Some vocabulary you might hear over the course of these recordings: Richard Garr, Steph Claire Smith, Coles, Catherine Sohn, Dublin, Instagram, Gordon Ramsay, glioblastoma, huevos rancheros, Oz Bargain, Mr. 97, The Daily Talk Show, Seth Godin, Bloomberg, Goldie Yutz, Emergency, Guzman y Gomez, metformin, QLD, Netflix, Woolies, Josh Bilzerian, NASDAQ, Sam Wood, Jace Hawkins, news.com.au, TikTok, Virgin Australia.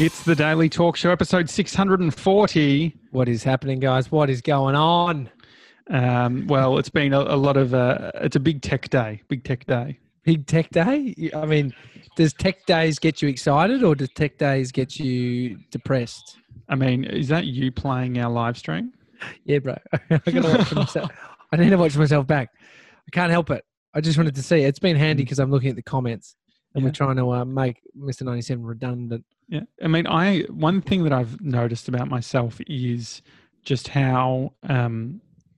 It's the Daily Talk Show, episode 640. What is happening, guys? What is going on? Well, it's been a lot of it's a big tech day. Big tech day? I mean, does tech days get you excited or does tech days get you depressed? I mean, is that you playing our live stream? Yeah, bro. I need to watch myself back. I can't help it. I just wanted to see. It's been handy because I'm looking at the comments and we're trying to make Mr. 97 redundant. Yeah. I mean, one thing that I've noticed about myself is just how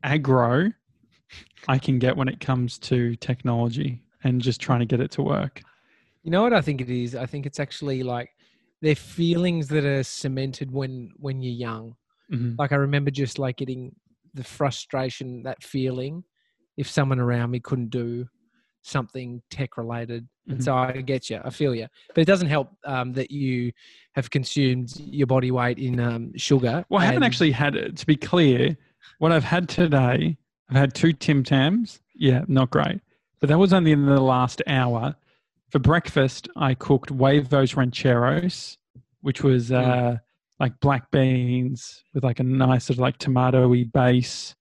aggro I can get when it comes to technology and just trying to get it to work. You know what I think it is? I think it's actually like they're feelings that are cemented when you're young. Mm-hmm. Like I remember just like getting the frustration, that feeling, if someone around me couldn't do something tech related. Mm-hmm. And so I get you, I feel you. But it doesn't help that you have consumed your body weight in sugar. Well, I haven't actually had it. To be clear, what I've had today, I've had 2 Tim Tams. Yeah, not great. But that was only in the last hour. For breakfast, I cooked huevos rancheros, which was like black beans with like a nice sort of like tomato-y base,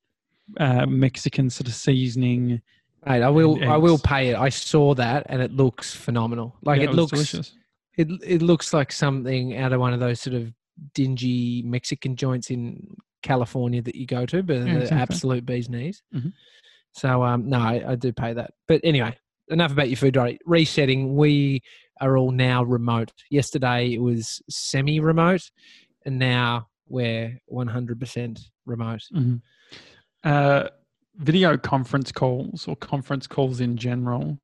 Mexican sort of seasoning. Mate, I will pay it. I saw that and it looks phenomenal. Like it looks delicious. It looks like something out of one of those sort of dingy Mexican joints in California that you go to, but the absolute bee's knees. Mm-hmm. So no, I do pay that. But anyway, enough about your food diet. Resetting. We are all now remote. Yesterday it was semi-remote, and now we're 100% remote. Mm-hmm. Video conference calls or conference calls in general.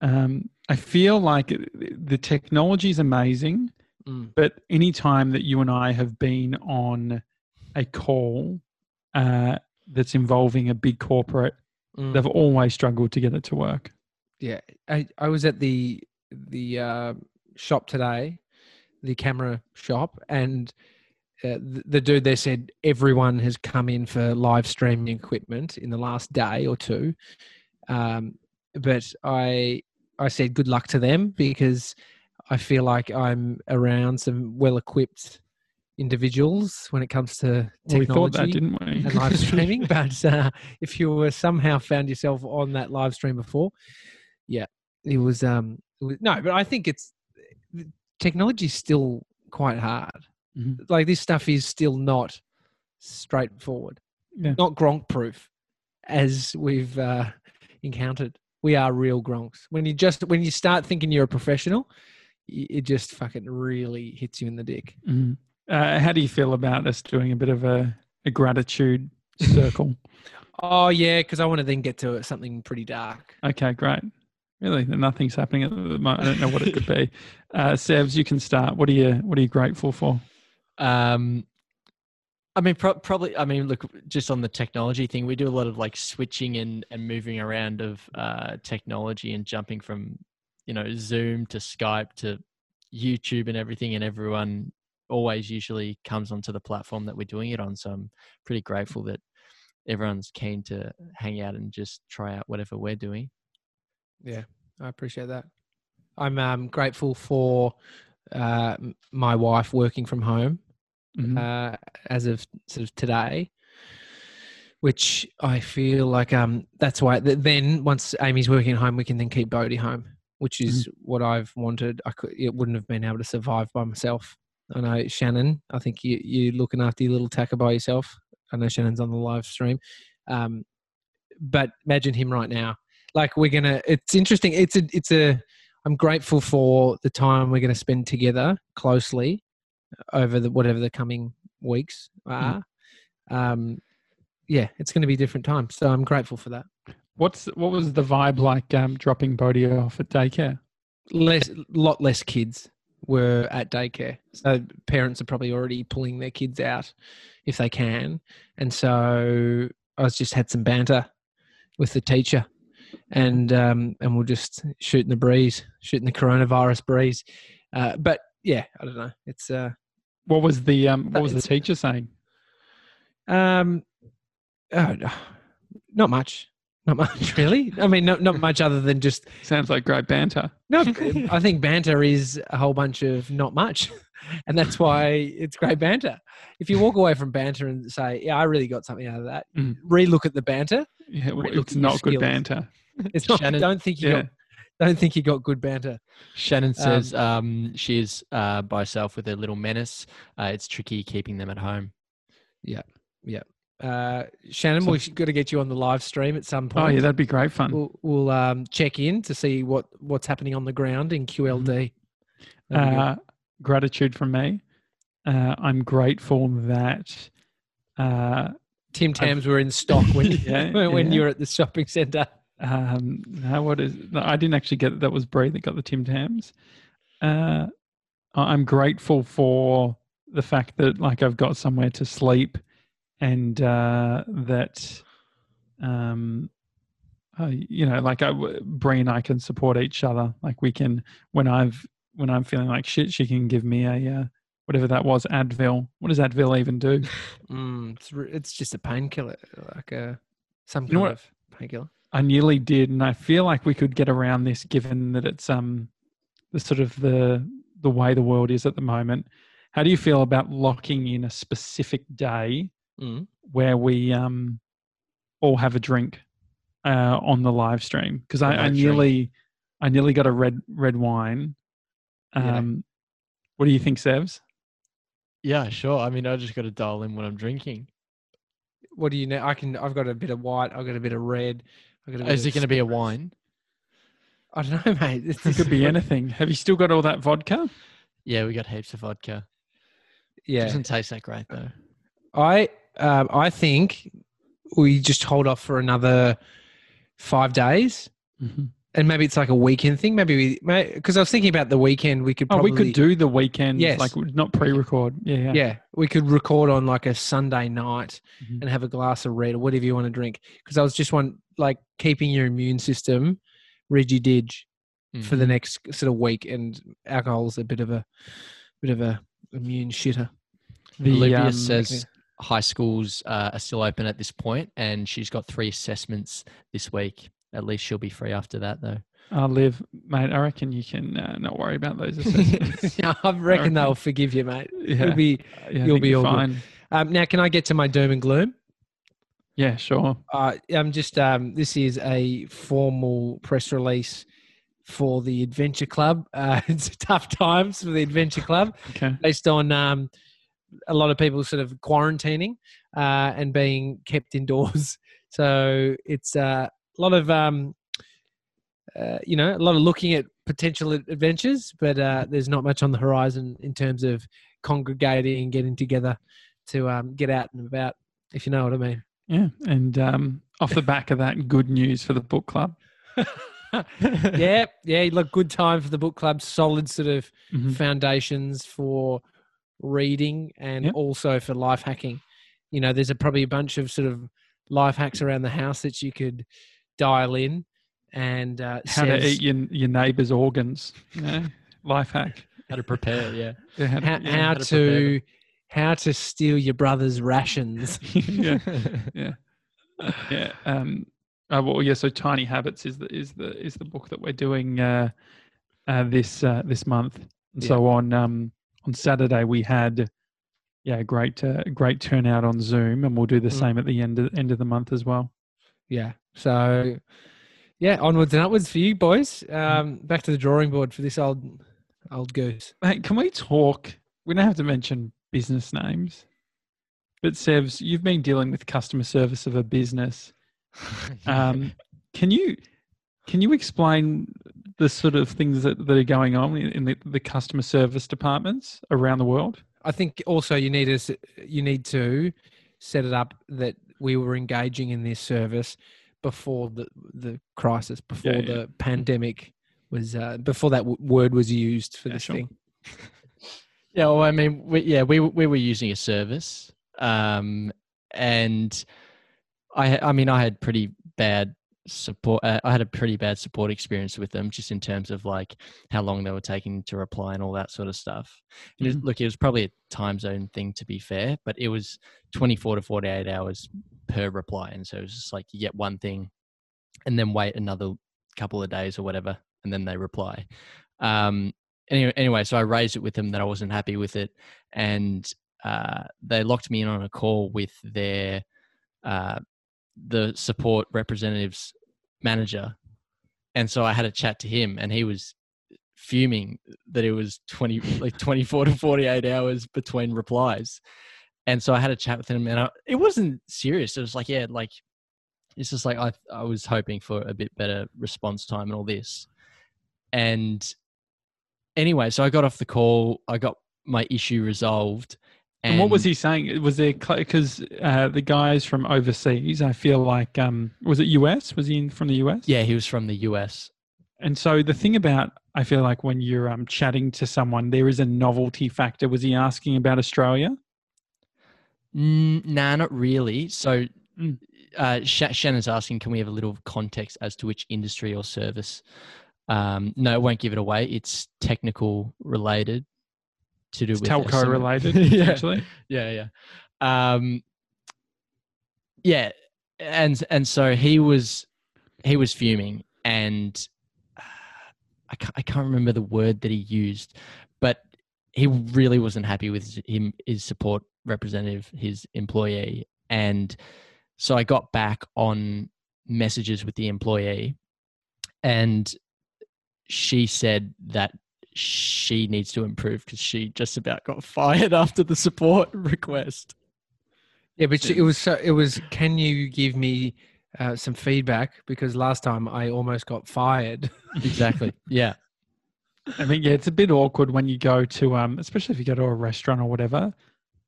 I feel like the technology is amazing, but any time that you and I have been on a call that's involving a big corporate, they've always struggled to get it to work. Yeah. I was at the shop today, the camera shop, and the dude there said everyone has come in for live streaming equipment in the last day or two. But I said good luck to them because I feel like I'm around some well-equipped individuals when it comes to technology. We thought that, didn't we? And live streaming. But if you were somehow found yourself on that live stream before, yeah, it was no, but I think technology is still quite hard. Mm-hmm. Like this stuff is still not straightforward, not Gronk proof as we've encountered. We are real Gronks. When you start thinking you're a professional, it just fucking really hits you in the dick. Mm-hmm. How do you feel about us doing a bit of a gratitude circle? Oh yeah. Cause I want to then get to something pretty dark. Okay, great. Really, nothing's happening at the moment. I don't know what it could be. Sevs, you can start. What are you grateful for? I mean, probably. I mean, look, just on the technology thing, we do a lot of like switching and moving around of technology and jumping from, you know, Zoom to Skype to YouTube and everything. And everyone always usually comes onto the platform that we're doing it on. So I'm pretty grateful that everyone's keen to hang out and just try out whatever we're doing. Yeah, I appreciate that. I'm grateful for my wife working from home as of sort of today, which I feel like that's why then once Amy's working at home, we can then keep Bodie home, which is what I've wanted. It wouldn't have been able to survive by myself. I know, Shannon, I think you're looking after your little tacker by yourself. I know Shannon's on the live stream. But imagine him right now. Like it's interesting. I'm grateful for the time we're going to spend together closely over whatever the coming weeks are. Yeah, it's going to be a different time. So I'm grateful for that. What was the vibe like dropping Bodie off at daycare? A lot less kids were at daycare. So parents are probably already pulling their kids out if they can. And so I just had some banter with the teacher. And we'll just shooting the coronavirus breeze. But yeah, I don't know. It's what was the teacher saying? Not much really. I mean, not much other than just sounds like great banter. No, I think banter is a whole bunch of not much. And that's why it's great banter. If you walk away from banter and say, yeah, I really got something out of that, relook at the banter. Yeah, well, it's not good banter. It's not, don't think he got good banter. Shannon says she is by herself with her little menace. It's tricky keeping them at home. Yeah, yeah. Shannon, we've got to get you on the live stream at some point. Oh yeah, that'd be great fun. We'll check in to see what's happening on the ground in QLD. Gratitude from me. I'm grateful that Tim Tams were in stock when you were at the shopping centre. I didn't actually get it. That was Bree that got the Tim Tams. I'm grateful for the fact that I've got somewhere to sleep, and that Bree and I can support each other. Like we can, when I'm feeling like shit, she can give me a whatever that was, Advil. What does Advil even do? It's just a painkiller, some kind of painkiller. I nearly did, and I feel like we could get around this, given that it's the sort of the way the world is at the moment. How do you feel about locking in a specific day where we all have a drink on the live stream? Because I nearly got a red wine. What do you think, Sevs? Yeah, sure. I mean, I just got to dial in what I'm drinking. What do you know? I've got a bit of white. I've got a bit of red. Is it going to be a wine? I don't know, mate. It could be anything. Have you still got all that vodka? Yeah, we got heaps of vodka. Yeah, it doesn't taste that great though. I think we just hold off for another 5 days, and maybe it's like a weekend thing. Maybe because I was thinking about the weekend, we could. We could do the weekend. Yes, not pre-record. Yeah, we could record on a Sunday night and have a glass of red or whatever you want to drink. Because I was just keeping your immune system regidige for the next sort of week, and alcohol's a bit of a immune shitter. Olivia says high schools are still open at this point, and she's got 3 assessments this week. At least she'll be free after that, though. Liv, mate, I reckon you can not worry about those assessments. Yeah, I reckon they'll forgive you, mate. Yeah. You'll be all fine. Good. Now, can I get to my doom and gloom? Yeah, sure. I'm just. This is a formal press release for the Adventure Club. It's tough times for the Adventure Club. Okay. Based on a lot of people sort of quarantining and being kept indoors, so it's a lot of a lot of looking at potential adventures, but there's not much on the horizon in terms of congregating and getting together to get out and about, if you know what I mean. Yeah, and off the back of that, good news for the book club. yeah, look, good time for the book club. Solid sort of foundations for reading and also for life hacking. You know, there's probably a bunch of sort of life hacks around the house that you could dial in, and how to eat your neighbor's organs, life hack. How to prepare, how to steal your brother's rations. So Tiny Habits is the book that we're doing this month. And so on Saturday we had great turnout on Zoom, and we'll do the same at the end of the month as well. Yeah. So, onwards and upwards for you boys. Back to the drawing board for this old goose. Hey, can we talk? We don't have to mention business names, but Sevs, you've been dealing with customer service of a business. Can you explain the sort of things that are going on in the customer service departments around the world? I think also you need to set it up that we were engaging in this service before the crisis, before the pandemic was, before that word was used for this thing. Yeah, well, I mean, we were using a service, and I had pretty bad support. I had a pretty bad support experience with them, just in terms of how long they were taking to reply and all that sort of stuff. And it was probably a time zone thing, to be fair, but it was 24 to 48 hours per reply. And so it was just you get one thing and then wait another couple of days or whatever, and then they reply. Anyway, so I raised it with them that I wasn't happy with it, and they locked me in on a call with their the support representative's manager, and so I had a chat to him, and he was fuming that it was 24 to 48 hours between replies. And so I had a chat with him, and it wasn't serious. It was like, yeah, like, it's just like, I was hoping for a bit better response time and all this. And anyway, so I got off the call, I got my issue resolved. And what was he saying? Was there, because the guys from overseas, I feel like, was it US? Was he from the US? Yeah, he was from the US. And so the thing about, I feel like when you're chatting to someone, there is a novelty factor. Was he asking about Australia? Nah, not really. So Shannon's asking, can we have a little context as to which industry or service? No, I won't give it away. It's technical related to do with telco related. Actually. Yeah. Yeah. And so he was fuming, and I can't remember the word that he used, but he really wasn't happy with his support representative, his employee. And so I got back on messages with the employee, and she said that she needs to improve because she just about got fired after the support request. Yeah, but it was, can you give me some feedback, because last time I almost got fired. Exactly. Yeah. I mean, yeah, it's a bit awkward when you go to, especially if you go to a restaurant or whatever,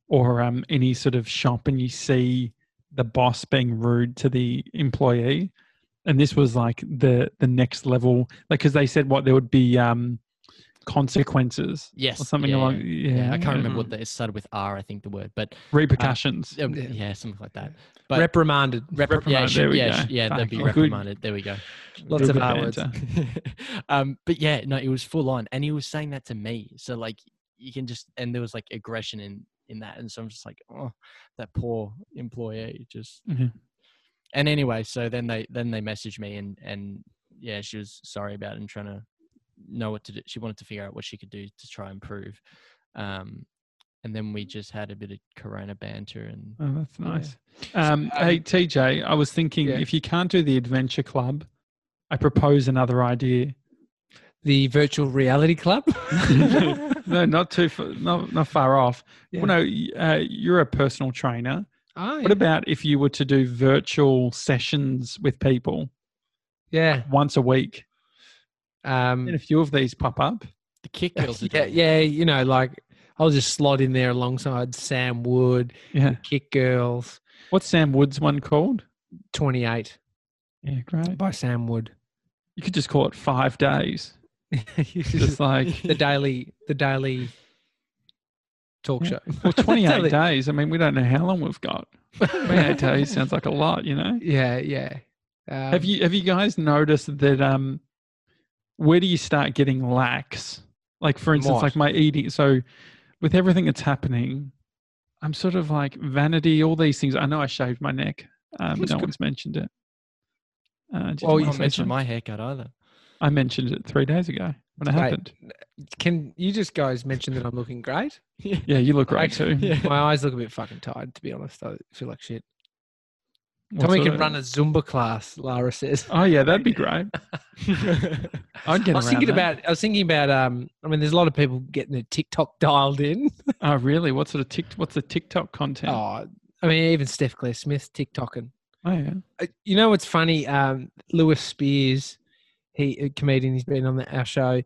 or any sort of shop, and you see the boss being rude to the employee. And this was like the next level, like, because they said there would be consequences. Yes. Or something along. Yeah. I can't remember what it started with R, I think the word, but repercussions. Something like that. But reprimanded. They'd be reprimanded. There we go. Lots of R words. But yeah, no, it was full on, and he was saying that to me. So like, you can just, and there was like aggression in that, and so I'm just like, oh, that poor employee. Just. Mm-hmm. And anyway, so then they messaged me, and yeah, she was sorry about it and trying to know what to do. She wanted to figure out what she could do to try and improve. And then we just had a bit of Corona banter. And oh, that's nice. Yeah. Hey, TJ, I was thinking, if you can't do the adventure club, I propose another idea. The virtual reality club? No, not far off. Yeah. Well, no, you're a personal trainer. Oh, yeah. What about if you were to do virtual sessions with people? Yeah. Like once a week. And a few of these pop up. The kick girls. Yeah, you know, like I'll just slot in there alongside Sam Wood, the kick girls. What's Sam Wood's one called? 28. Yeah, great. By Sam Wood. You could just call it 5 days. Just like the daily talk show. Well, 28 days. I mean, we don't know how long we've got. 28 days sounds like a lot, you know? Yeah. Have you guys noticed that where do you start getting lax? Like, for instance, like my eating. So with everything that's happening, I'm sort of like vanity, all these things. I know I shaved my neck. No one's mentioned it. You didn't mention my haircut either. I mentioned it 3 days ago when it happened. Can you just guys mention that I'm looking great? Yeah, you look great too. Yeah. My eyes look a bit fucking tired, to be honest. I feel like shit. Tommy can run a Zumba class, Lara says. Oh yeah, that'd be great. I was thinking about I mean, there's a lot of people getting their TikTok dialed in. Oh really? What sort of what's the TikTok content? Oh, I mean, even Steph Claire Smith TikToking. Oh yeah. You know what's funny? Lewis Spears, a comedian, he's been on our show.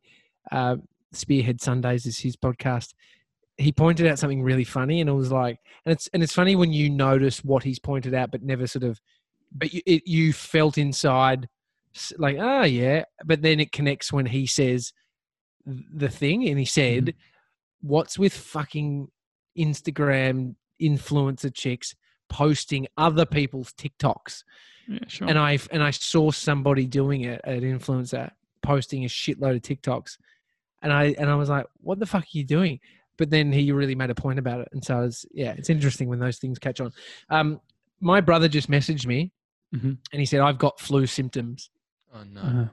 Spearhead Sundays is his podcast. He pointed out something really funny, and it was like, and it's funny when you notice what he's pointed out, but never sort of, but you felt inside, like, oh yeah, but then it connects when he says the thing, and he said, "What's with fucking Instagram influencer chicks posting other people's TikToks?" Yeah, sure. And I saw somebody doing it, an influencer posting a shitload of TikToks, and I was like, "What the fuck are you doing?" But then he really made a point about it. And so it's interesting when those things catch on. My brother just messaged me and he said, I've got flu symptoms. Oh no.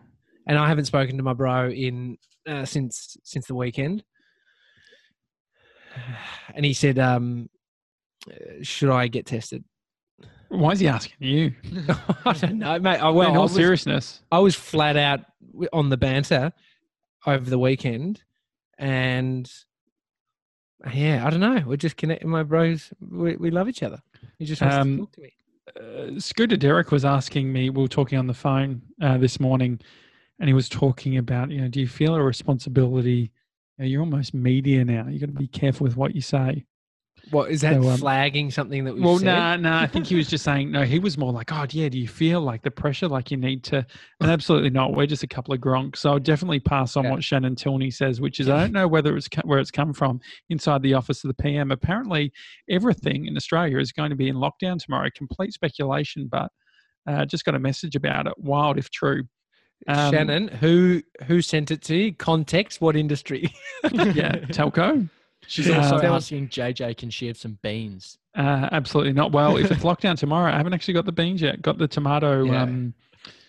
And I haven't spoken to my bro in since the weekend. And he said, should I get tested? Why is he asking you? I don't know, mate. In all seriousness. I was flat out on the banter over the weekend. And yeah, I don't know. We're just connecting, my bros. We love each other. He just wants to talk to me. Scooter Derek was asking me, we were talking on the phone this morning, and he was talking about, you know, do you feel a responsibility? You're almost media now. You've got to be careful with what you say. What is that, so, flagging something that we've said? Nah. I think he was just saying, no, he was more like, oh, yeah, do you feel like the pressure, like you need to? And absolutely not. We're just a couple of gronks. So I'll definitely pass on what Shannon Tilney says, which is, I don't know whether it's where it's come from inside the office of the PM. Apparently, everything in Australia is going to be in lockdown tomorrow. Complete speculation, but just got a message about it. Wild if true. Shannon, who sent it to you? Context, what industry? Yeah, telco. She's also asking, JJ, can she have some beans? Absolutely not. Well, if it's lockdown tomorrow, I haven't actually got the beans yet. Got the tomato. Yeah.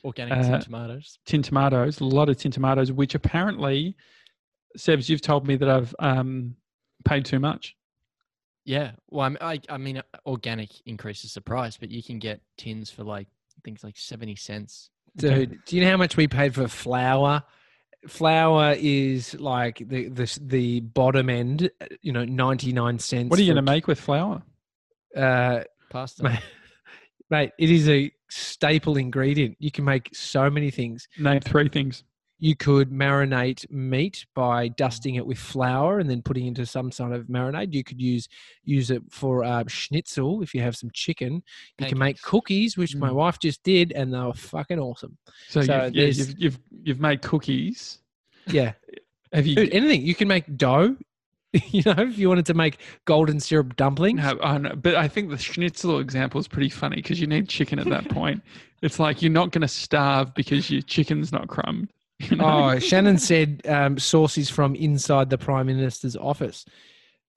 Organic tin tomatoes. Tin tomatoes. A lot of tin tomatoes, which apparently, Sebs, you've told me that I've paid too much. Yeah. Well, I mean, organic increases the price, but you can get tins for like, I think it's like 70 cents. Dude, do you know how much we paid for flour? Flour is like the bottom end, you know, 99 cents. What are you going to make with flour? Pasta. Mate, it is a staple ingredient. You can make so many things. Name three things. You could marinate meat by dusting it with flour and then putting it into some sort of marinade. You could use it for schnitzel if you have some chicken. You can make cookies, which my wife just did, and they were fucking awesome. So you've made cookies. Yeah. Have you? Dude, anything. You can make dough. You know, if you wanted to make golden syrup dumplings. No, I know, but I think the schnitzel example is pretty funny because you need chicken at that point. It's like you're not going to starve because your chicken's not crumbed. You know? Oh, Shannon said sources from inside the Prime Minister's office.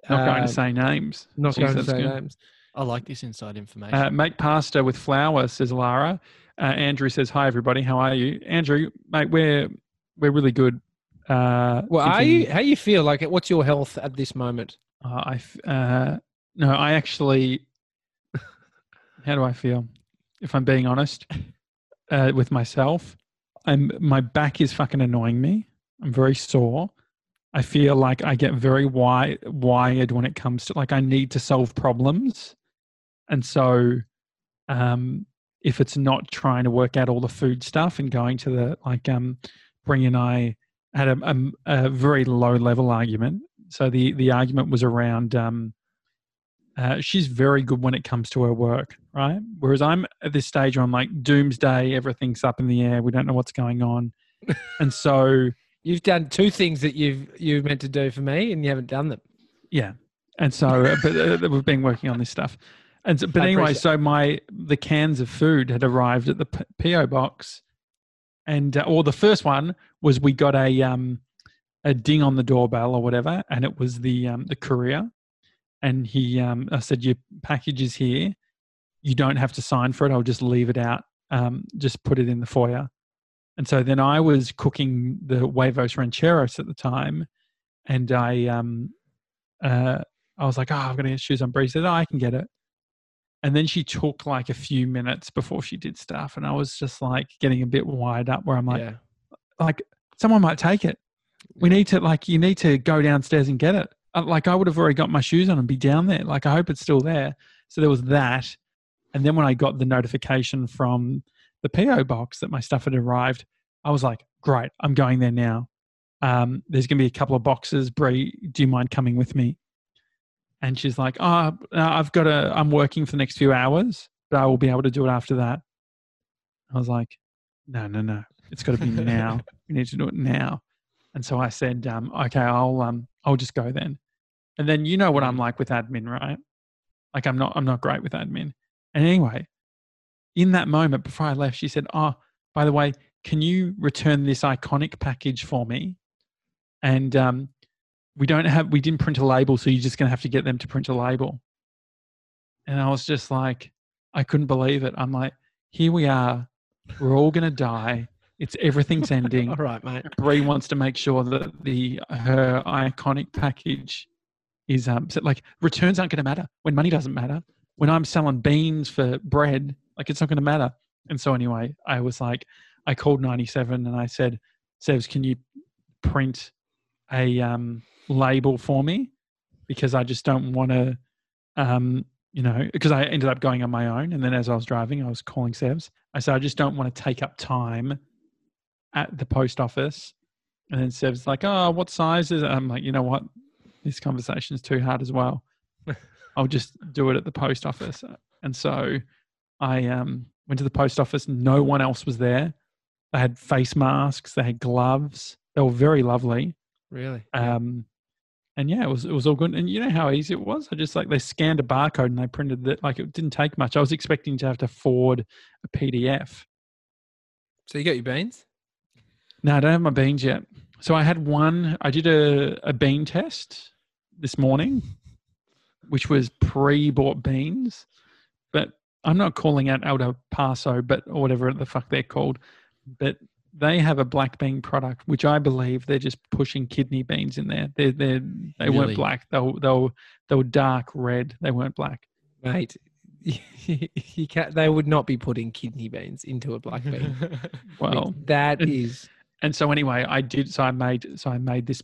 Not going to say names. Not going to say names. I like this inside information. Make pasta with flour, says Lara. Andrew says, hi, everybody. How are you? Andrew, mate, we're really good. How you feel? Like, what's your health at this moment? How do I feel? If I'm being honest with myself, my back is fucking annoying me. I'm very sore. I feel like I get very wired when it comes to, like, I need to solve problems. And so if it's not trying to work out all the food stuff and going to the, like, Bring and I had a very low level argument. So the argument was around, she's very good when it comes to her work, right? Whereas I'm at this stage where I'm like, doomsday, everything's up in the air. We don't know what's going on. And so... You've done two things that you've meant to do for me and you haven't done them. Yeah. And so, but we've been working on this stuff. And so, but anyway, so the cans of food had arrived at the PO box. And, or the first one was we got a ding on the doorbell or whatever. And it was the courier. And I said, your package is here. You don't have to sign for it. I'll just leave it out. Just put it in the foyer. And so then I was cooking the huevos rancheros at the time. And I was like, oh, I've got to get shoes on. Bree said, oh, I can get it. And then she took like a few minutes before she did stuff. And I was just like getting a bit wired up where I'm like, like someone might take it. We need to, like, you need to go downstairs and get it. Like, I would have already got my shoes on and be down there. Like, I hope it's still there. So there was that. And then when I got the notification from the PO box that my stuff had arrived, I was like, great, I'm going there now. There's going to be a couple of boxes. Bree, do you mind coming with me? And she's like, oh, I'm working for the next few hours, but I will be able to do it after that. I was like, no. It's got to be now. We need to do it now. And so I said, okay, I'll just go then. And then you know what I'm like with admin, right? Like I'm not great with admin. And anyway, in that moment before I left, she said, oh, by the way, can you return this iconic package for me? And we didn't print a label, so you're just going to have to get them to print a label. And I was just like, I couldn't believe it. I'm like, here we are. We're all going to die. It's everything's ending. All right, mate. Brie wants to make sure that her iconic package is so like returns aren't going to matter when money doesn't matter. When I'm selling beans for bread, like it's not going to matter. And so anyway, I was like, I called 97 and I said, Sevs, can you print a label for me? Because I just don't want to, because I ended up going on my own. And then as I was driving, I was calling Sevs. I said, I just don't want to take up time at the post office. And then Sevs like, oh, what size is it? I'm like, you know what? This conversation is too hard as well. I'll just do it at the post office. And so I went to the post office. No one else was there. They had face masks. They had gloves. They were very lovely. Really? And yeah, it was all good. And you know how easy it was? I just they scanned a barcode and they printed that. Like it didn't take much. I was expecting to have to forward a PDF. So you got your beans? No, I don't have my beans yet. So I had one. I did a bean test this morning, which was pre-bought beans. But I'm not calling out El Paso, but or whatever the fuck they're called. But they have a black bean product, which I believe they're just pushing kidney beans in there. They weren't black. They were dark red. They weren't black. Mate, you can't, they would not be putting kidney beans into a black bean. Well, that is. And so anyway, I did. So I made this.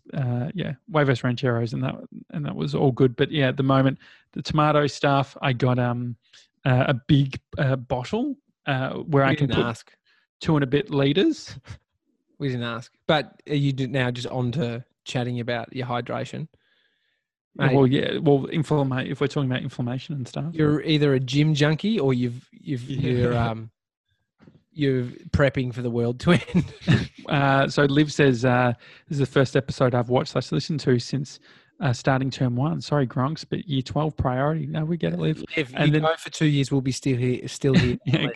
Huevos Rancheros, and that was all good. But yeah, at the moment, the tomato stuff, I got a big bottle where I can ask. 2 and a bit liters. We didn't ask. But are you now just on to chatting about your hydration? Mate, well, yeah. Well, if we're talking about inflammation and stuff, you're either a gym junkie or you're prepping for the world to end. So Liv says this is the first episode I've watched /listened to since starting term one. Sorry, Gronks, but year 12 priority. No, we get it, Liv. If you go for 2 years, we'll be still here. Yeah.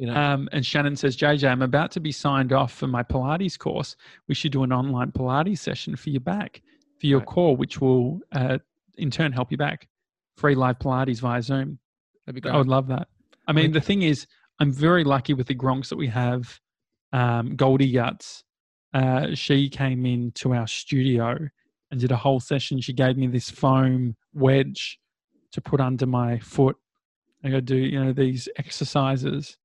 You know. And Shannon says, JJ, I'm about to be signed off for my Pilates course. We should do an online Pilates session for your back, for your core, which will in turn help your back. Free live Pilates via Zoom. That'd be great. I would love that. I mean, the thing is, I'm very lucky with the Gronks that we have. Goldie Yutz, she came in to our studio and did a whole session. She gave me this foam wedge to put under my foot. I go do, these exercises.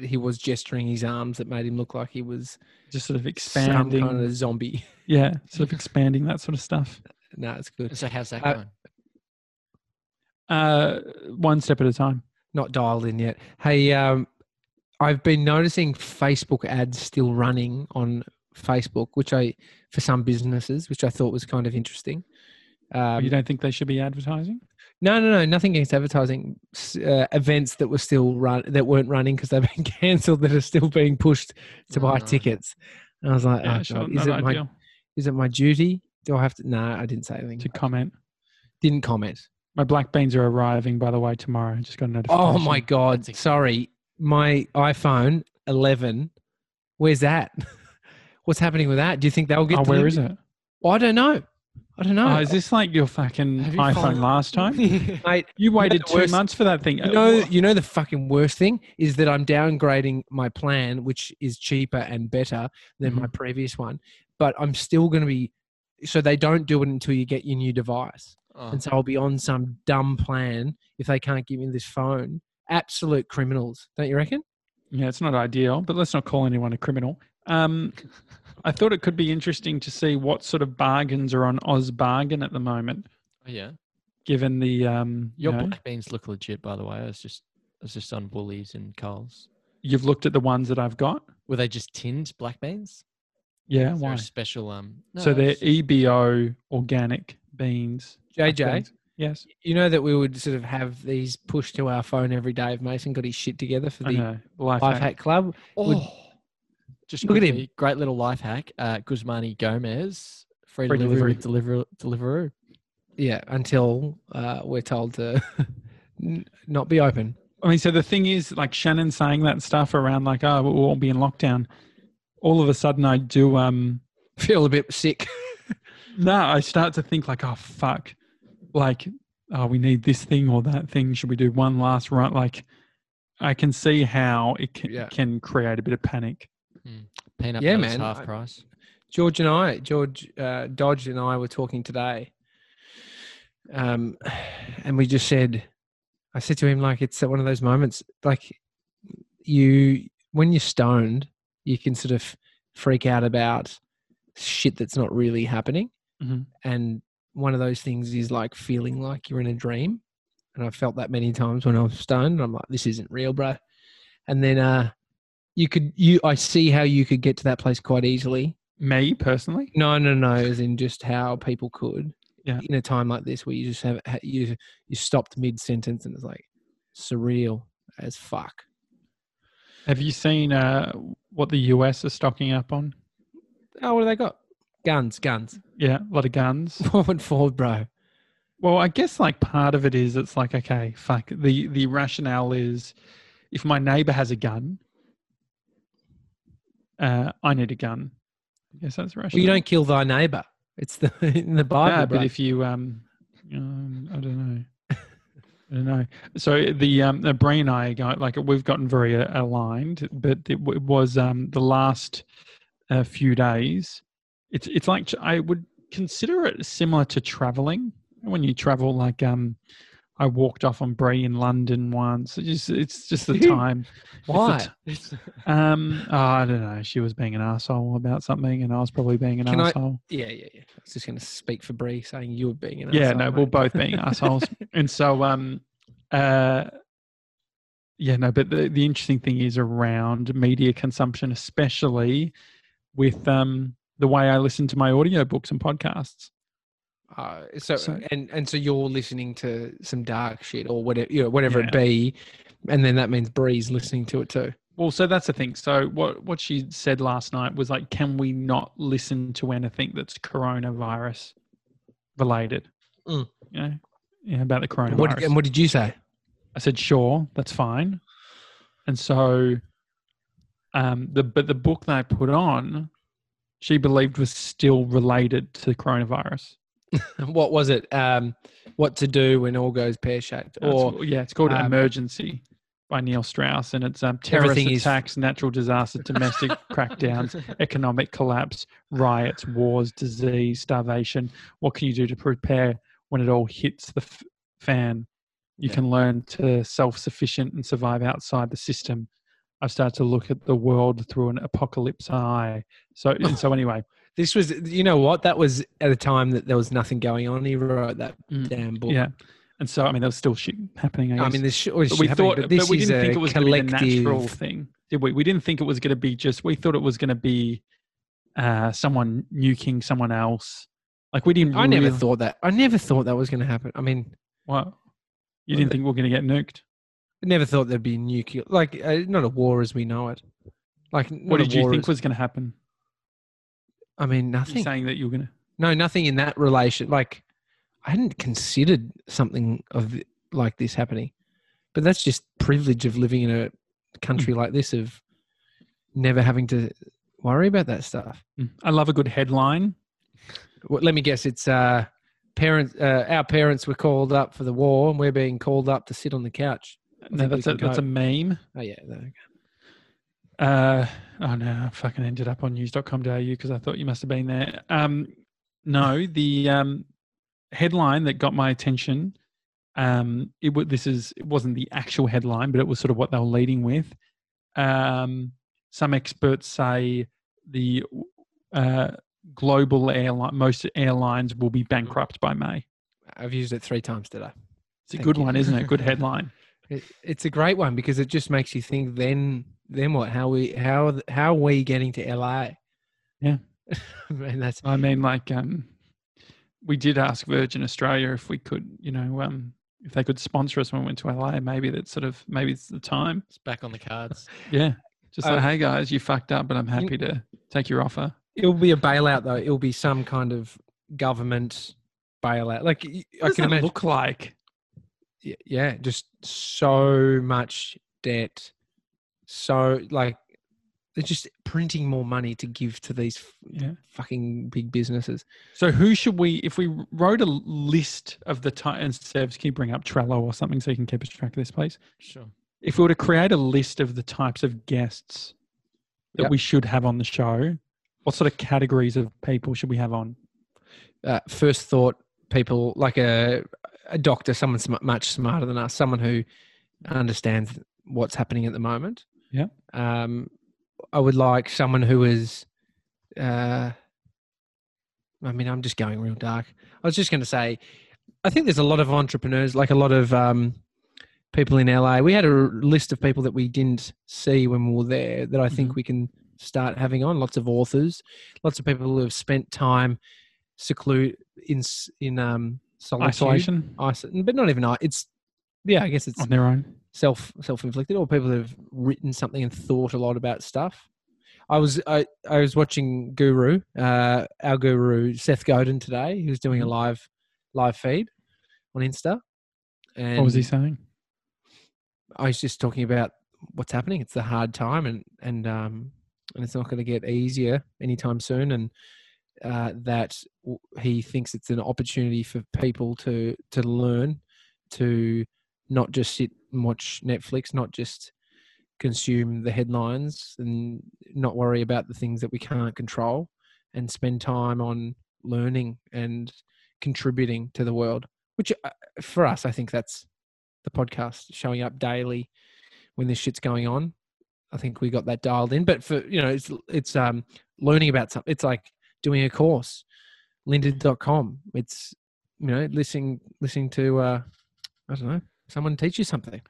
He was gesturing his arms that made him look like he was just sort of expanding, some kind of zombie. Yeah, sort of expanding that sort of stuff. No, it's good. So how's that going? One step at a time. Not dialed in yet. Hey, I've been noticing Facebook ads still running on Facebook, for some businesses, which I thought was kind of interesting. You don't think they should be advertising? No, nothing against advertising. Events that were weren't running because they've been cancelled that are still being pushed to buy tickets. And I was like, is it my duty? Do I have to? No, I didn't say anything. Didn't comment. My black beans are arriving, by the way, tomorrow. I just got a notification. Oh my God. Sorry. My iPhone 11. Where's that? What's happening with that? Do you think they'll get delivered? Where is it? I don't know. Is this like your fucking iPhone last time? Mate, you waited 2 months for that thing. The fucking worst thing is that I'm downgrading my plan, which is cheaper and better than my previous one. But I'm still going to be... So they don't do it until you get your new device. Oh. And so I'll be on some dumb plan if they can't give me this phone. Absolute criminals, don't you reckon? Yeah, it's not ideal, but let's not call anyone a criminal. I thought it could be interesting to see what sort of bargains are on Oz Bargain at the moment. Oh, yeah. Given the... black beans look legit, by the way. I was just on Woolies and Coles. You've looked at the ones that I've got? Were they just tinned black beans? Yeah, why? Special... so they're EBO organic beans. JJ? Beans. Yes. You know that we would sort of have these pushed to our phone every day if Mason got his shit together for the Life Hack Club? Oh. Just look at him. Great little life hack. Guzman y Gomez. Free delivery. Yeah, until we're told to not be open. I mean, so the thing is, like Shannon saying that stuff around like, oh, we'll all be in lockdown. All of a sudden I do feel a bit sick. No, I start to think like, oh, fuck. Like, oh, we need this thing or that thing. Should we do one last run? Like, I can see how it can create a bit of panic. Peanut butter is half price. Dodge and I were talking today. And we just said, I said to him, like, it's one of those moments, like when you're stoned, you can sort of freak out about shit that's not really happening. Mm-hmm. And one of those things is like feeling like you're in a dream. And I've felt that many times when I was stoned. I'm like, this isn't real, bro. And then I see how you could get to that place quite easily. Me personally? No. As in just how people could. Yeah. In a time like this where you just have you stopped mid-sentence and it's like surreal as fuck. Have you seen what the US is stocking up on? Oh, what do they got? Guns. Yeah, a lot of guns. What for, bro? Well, I guess like part of it is it's like, okay, fuck. The rationale is if my neighbour has a gun, I need a gun. I guess that's the rationale. Well, you don't kill thy neighbour. It's in the Bible, yeah, but right? If you, I don't know. I don't know. So the Bree and I, like we've gotten very aligned, but it was the last few days. It's like I would consider it similar to traveling. When you travel, like I walked off on Bree in London once. It's just the time. Why? I don't know. She was being an asshole about something, and I was probably being an asshole. Yeah. I was just going to speak for Bree, saying you were being an asshole. Yeah, no, mate. We're both being assholes. And so, But the interesting thing is around media consumption, especially with the way I listen to my audiobooks and podcasts. So you're listening to some dark shit or whatever, it be, and then that means Bree's listening to it too. Well, so that's the thing. So what she said last night was like, can we not listen to anything that's coronavirus related? Mm. About the coronavirus. What did you say? I said, sure, that's fine. And so, but the book that I put on, she believed was still related to the coronavirus. What was it? What to do when all goes pear-shaped? It's called Emergency by Neil Strauss, and it's terrorist attacks, natural disaster, domestic crackdowns, economic collapse, riots, wars, disease, starvation. What can you do to prepare when it all hits the fan? You can learn to self-sufficient and survive outside the system. I've started to look at the world through an apocalypse eye. So anyway. This was, you know what? That was at a time that there was nothing going on. He wrote that damn book. Yeah. And so, I mean, there was still shit happening, I guess. I mean, there's shit happening, but we didn't think it was going to be a natural thing, did we? We didn't think it was going to be we thought it was going to be someone nuking someone else. Like, we didn't really... I never thought that. I never thought that was going to happen. I mean... What? You didn't think we were going to get nuked? I never thought there'd be nuclear... Like, not a war as we know it. Like, what did you think was going to happen? I mean, nothing. You're saying that you're gonna. No, nothing in that relation. Like, I hadn't considered something like this happening, but that's just privilege of living in a country like this, of never having to worry about that stuff. I love a good headline. Well, let me guess. It's parents. Our parents were called up for the war, and we're being called up to sit on the couch. No, that's a meme. Oh yeah. There we go. I fucking ended up on news.com.au because I thought you must have been there. The headline that got my attention, it wasn't the actual headline, but it was sort of what they were leading with. Some experts say the global airline, most airlines will be bankrupt by May. I've used it 3 times today. It's a good one, isn't it? Good headline. It's a great one because it just makes you think then what? How are we getting to LA? Yeah. We did ask Virgin Australia if we could, if they could sponsor us when we went to LA. Maybe that's maybe it's the time. It's back on the cards. Yeah. Just like, hey guys, you fucked up, but I'm happy to take your offer. It'll be a bailout though. It'll be some kind of government bailout. Like, what I can imagine. Look like? Yeah. Just so much debt. So, like, they're just printing more money to give to these fucking big businesses. So who should we, if we wrote a list of the and Sevs, can you bring up Trello or something so you can keep us track of this, please? Sure. if we were to create a list of the types of guests that we should have on the show, what sort of categories of people should we have on? First thought, people like a doctor, someone much smarter than us, someone who understands what's happening at the moment. Yeah. I would like someone who is, I mean, I'm just going real dark. I was just going to say, I think there's a lot of entrepreneurs, like a lot of people in LA. We had a list of people that we didn't see when we were there that I think we can start having on. Lots of authors, lots of people who have spent time secluded in solitude, isolation, but not even it's I guess it's on their own, self-inflicted, or people that have written something and thought a lot about stuff. I was watching Guru, our Guru Seth Godin today. He was doing a live feed on Insta. And what was he saying? I was just talking about what's happening. It's a hard time, and it's not going to get easier anytime soon. And that he thinks it's an opportunity for people to learn to not just sit and watch Netflix, not just consume the headlines, and not worry about the things that we can't control, and spend time on learning and contributing to the world, which for us, I think that's the podcast, showing up daily when this shit's going on. I think we got that dialed in, but for, it's learning about something. It's like doing a course, Lynda.com. It's, listening to, I don't know, someone teach you something.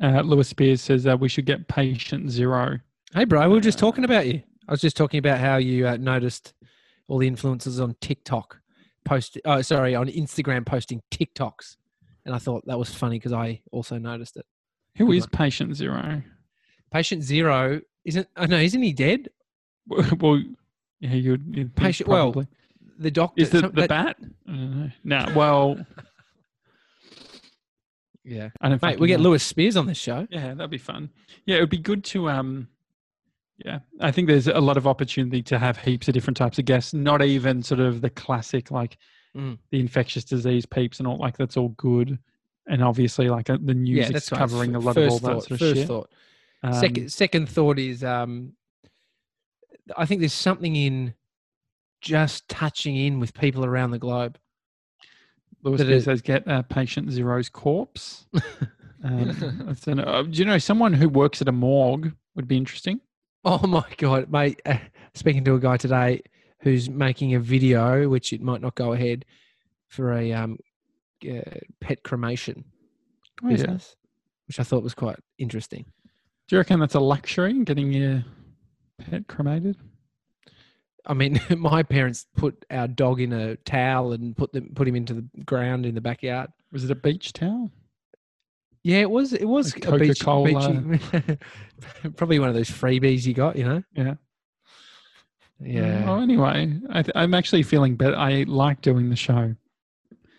Lewis Spears says we should get patient zero. Hey, bro, we were just talking about you. I was just talking about how you noticed all the influencers on TikTok on Instagram posting TikToks. And I thought that was funny because I also noticed it. Who is patient zero? Patient zero isn't he dead? Well, yeah, you'd patient. Probably. Well, the doctor is the bat. No, well. Yeah. Mate, we get Lewis Spears on this show. Yeah, that'd be fun. Yeah, it would be good to I think there's a lot of opportunity to have heaps of different types of guests, not even sort of the classic like the infectious disease peeps and all, like that's all good. And obviously like the news is covering a lot of all that sort of shit. First thought. Second thought is I think there's something in just touching in with people around the globe. Lewis says, get patient zero's corpse. Do you know someone who works at a morgue would be interesting? Oh my God, mate. Speaking to a guy today who's making a video, which it might not go ahead, for a pet cremation business, which I thought was quite interesting. Do you reckon that's a luxury, getting your pet cremated? I mean, my parents put our dog in a towel and put him into the ground in the backyard. Was it a beach towel? Yeah, it was. It was like a beach towel. Probably one of those freebies you got, Yeah. Yeah. Well, anyway, I'm actually feeling better. I like doing the show.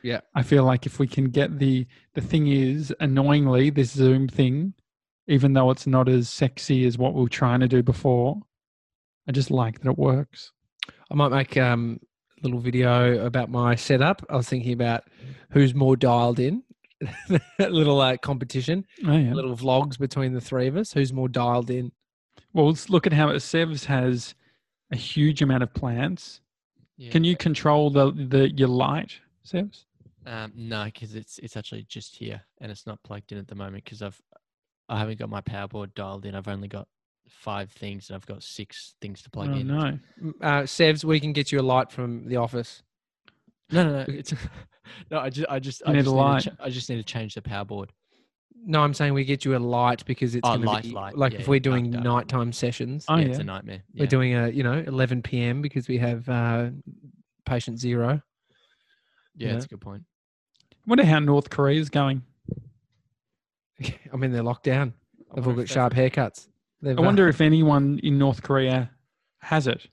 Yeah. I feel like if we can get the thing is, annoyingly, this Zoom thing, even though it's not as sexy as what we were trying to do before, I just like that it works. I might make a little video about my setup. I was thinking about who's more dialed in. A little competition, little vlogs between the three of us. Who's more dialed in? Well, let's look at how Sev's has a huge amount of plants. Yeah. Can you control your light, Sev's? No, because it's actually just here and it's not plugged in at the moment because I haven't got my power board dialed in. I've only got 5 things and I've got 6 things to plug in. No, Sevs, we can get you a light from the office. No. I just need to change the power board. No, I'm saying we get you a light because it's light. Like if we're doing nighttime sessions, it's a nightmare. Yeah. We're doing 11 p.m. because we have patient zero. Yeah, that's a good point. I wonder how North Korea is going. I mean, they're locked down. They've all got sharp haircuts. I wonder if anyone in North Korea has it.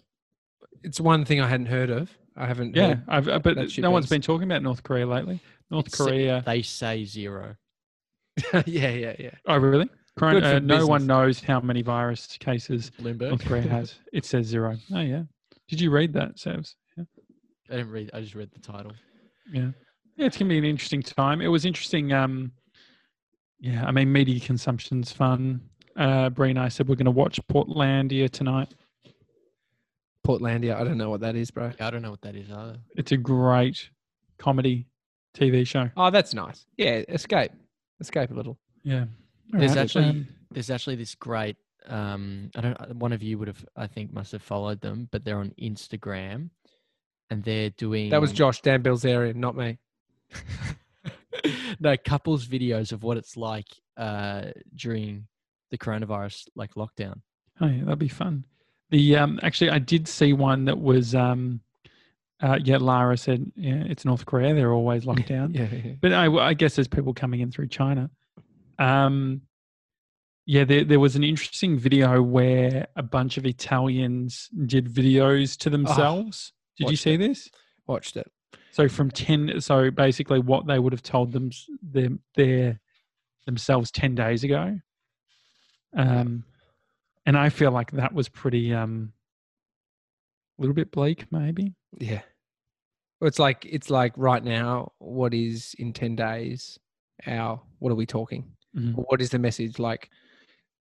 It's one thing I hadn't heard of. I haven't. Yeah, but no one's been talking about North Korea lately. North Korea. They say zero. Yeah. Oh, really? No one knows how many virus cases Bloomberg. North Korea has. It says zero. Oh, yeah. Did you read that, Sabs? Yeah. I didn't read. I just read the title. Yeah. It's going to be an interesting time. It was interesting. Yeah, I mean, media consumption's fun. Bree and I said we're going to watch Portlandia tonight. Portlandia, I don't know what that is, bro. I don't know what that is either. It's a great comedy TV show. Oh, that's nice. Yeah, escape a little. Yeah, there's actually this great. I don't. One of you would have, I think, must have followed them, but they're on Instagram, and they're doing. That was Josh Bilzerian, not me. No, couples videos of what it's like during the coronavirus lockdown. Oh, yeah, that'd be fun. The actually, I did see one that was. Lara said, "Yeah, it's North Korea; they're always locked down." Yeah. But I guess there's people coming in through China. There was an interesting video where a bunch of Italians did videos to themselves. Did you see this? Watched it. So so basically what they would have told themselves 10 days ago. And I feel like that was pretty, a little bit bleak maybe. Yeah. It's like right now, what is in 10 days, what are we talking? Mm-hmm. What is the message like?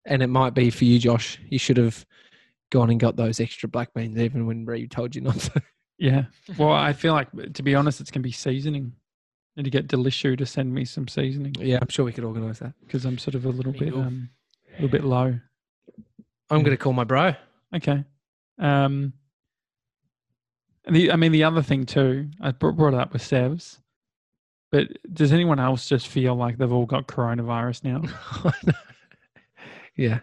And it might be for you, Josh, you should have gone and got those extra black beans even when Bree told you not to. Yeah. Well, I feel like, to be honest, it's going to be seasoning. I need to get Delishu to send me some seasoning. Yeah, I'm sure we could organise that. Because I'm sort of a little bit low. I'm going to call my bro. Okay. The other thing too, I brought it up with Sevs. But does anyone else just feel like they've all got coronavirus now? Yeah.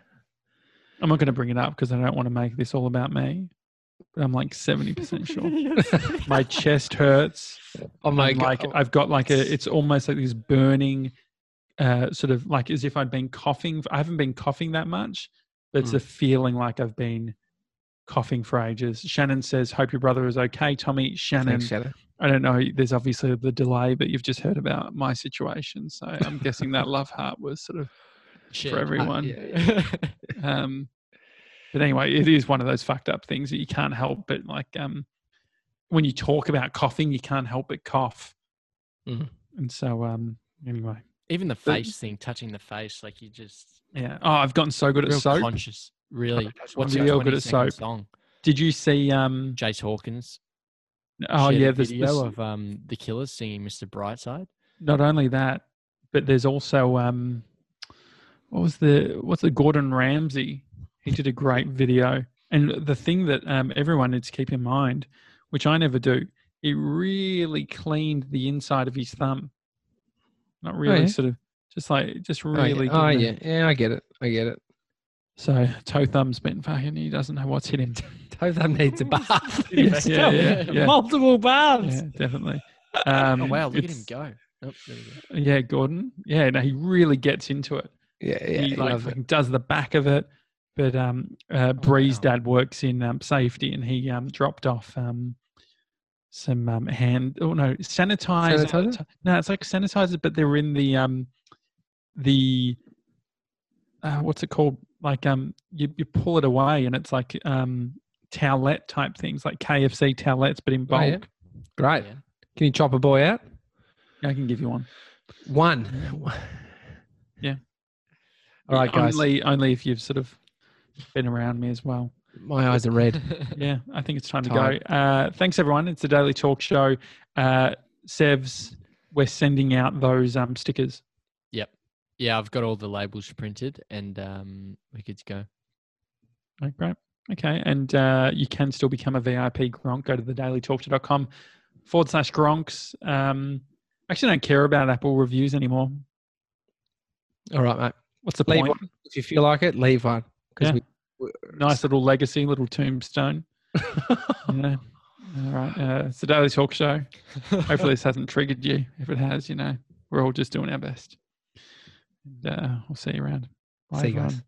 I'm not going to bring it up because I don't want to make this all about me. But I'm like 70% sure. My chest hurts. Oh my God. I've got it's almost like this burning sort of like as if I'd been coughing. I haven't been coughing that much, but it's a feeling like I've been coughing for ages. Shannon says, hope your brother is okay, Tommy. Thanks, Shannon. I don't know. There's obviously the delay, but you've just heard about my situation. So I'm guessing that love heart was sort of for everyone. Yeah. But anyway, it is one of those fucked up things that you can't help but when you talk about coughing, you can't help but cough. Mm. And so anyway. Even the face thing, touching the face, like you just... Yeah. Oh, I've gotten so good at soap. Conscious, really. What's real good at soap? Song? Did you see... Jace Hawkins. Oh yeah, the video of the Killers singing Mr. Brightside. Not only that, but there's also what's the Gordon Ramsay? He did a great video, and the thing that everyone needs to keep in mind, which I never do, he really cleaned the inside of his thumb. Not really, sort of just really. Oh yeah, I get it. So toe thumb's been fucking. He doesn't know what's hit him. Toe thumb needs a bath. Yeah. Multiple baths. Yeah, definitely. Oh wow, look at him go. Oh, there we go. Yeah, Gordon. Yeah, no, he really gets into it. Yeah. He does the back of it. But Bree's dad works in safety, and he dropped off some hand. Oh no, sanitizer. No, it's like sanitizer, but they're in the what's it called? Like you pull it away and it's like towelette type things, like KFC towelettes, but in bulk. Oh, yeah. Great. Yeah. Can you chop a boy out? Yeah, I can give you one. One. Yeah. All right, guys. Only if you've sort of been around me as well. My eyes are red. Yeah, I think it's time to go. Thanks, everyone. It's the Daily Talk Show. Sevs, we're sending out those stickers. Yeah, I've got all the labels printed and we're good to go. Oh, great. Okay. And you can still become a VIP Gronk. Go to thedailytalkshow.com/Gronks. Actually, I don't care about Apple reviews anymore. All right, mate. What's the point? One. If you feel like it, leave one. Yeah. Nice little legacy, little tombstone. Yeah. All right. It's the Daily Talk Show. Hopefully this hasn't triggered you. If it has, we're all just doing our best. We'll see you around. Bye, everyone. Guys.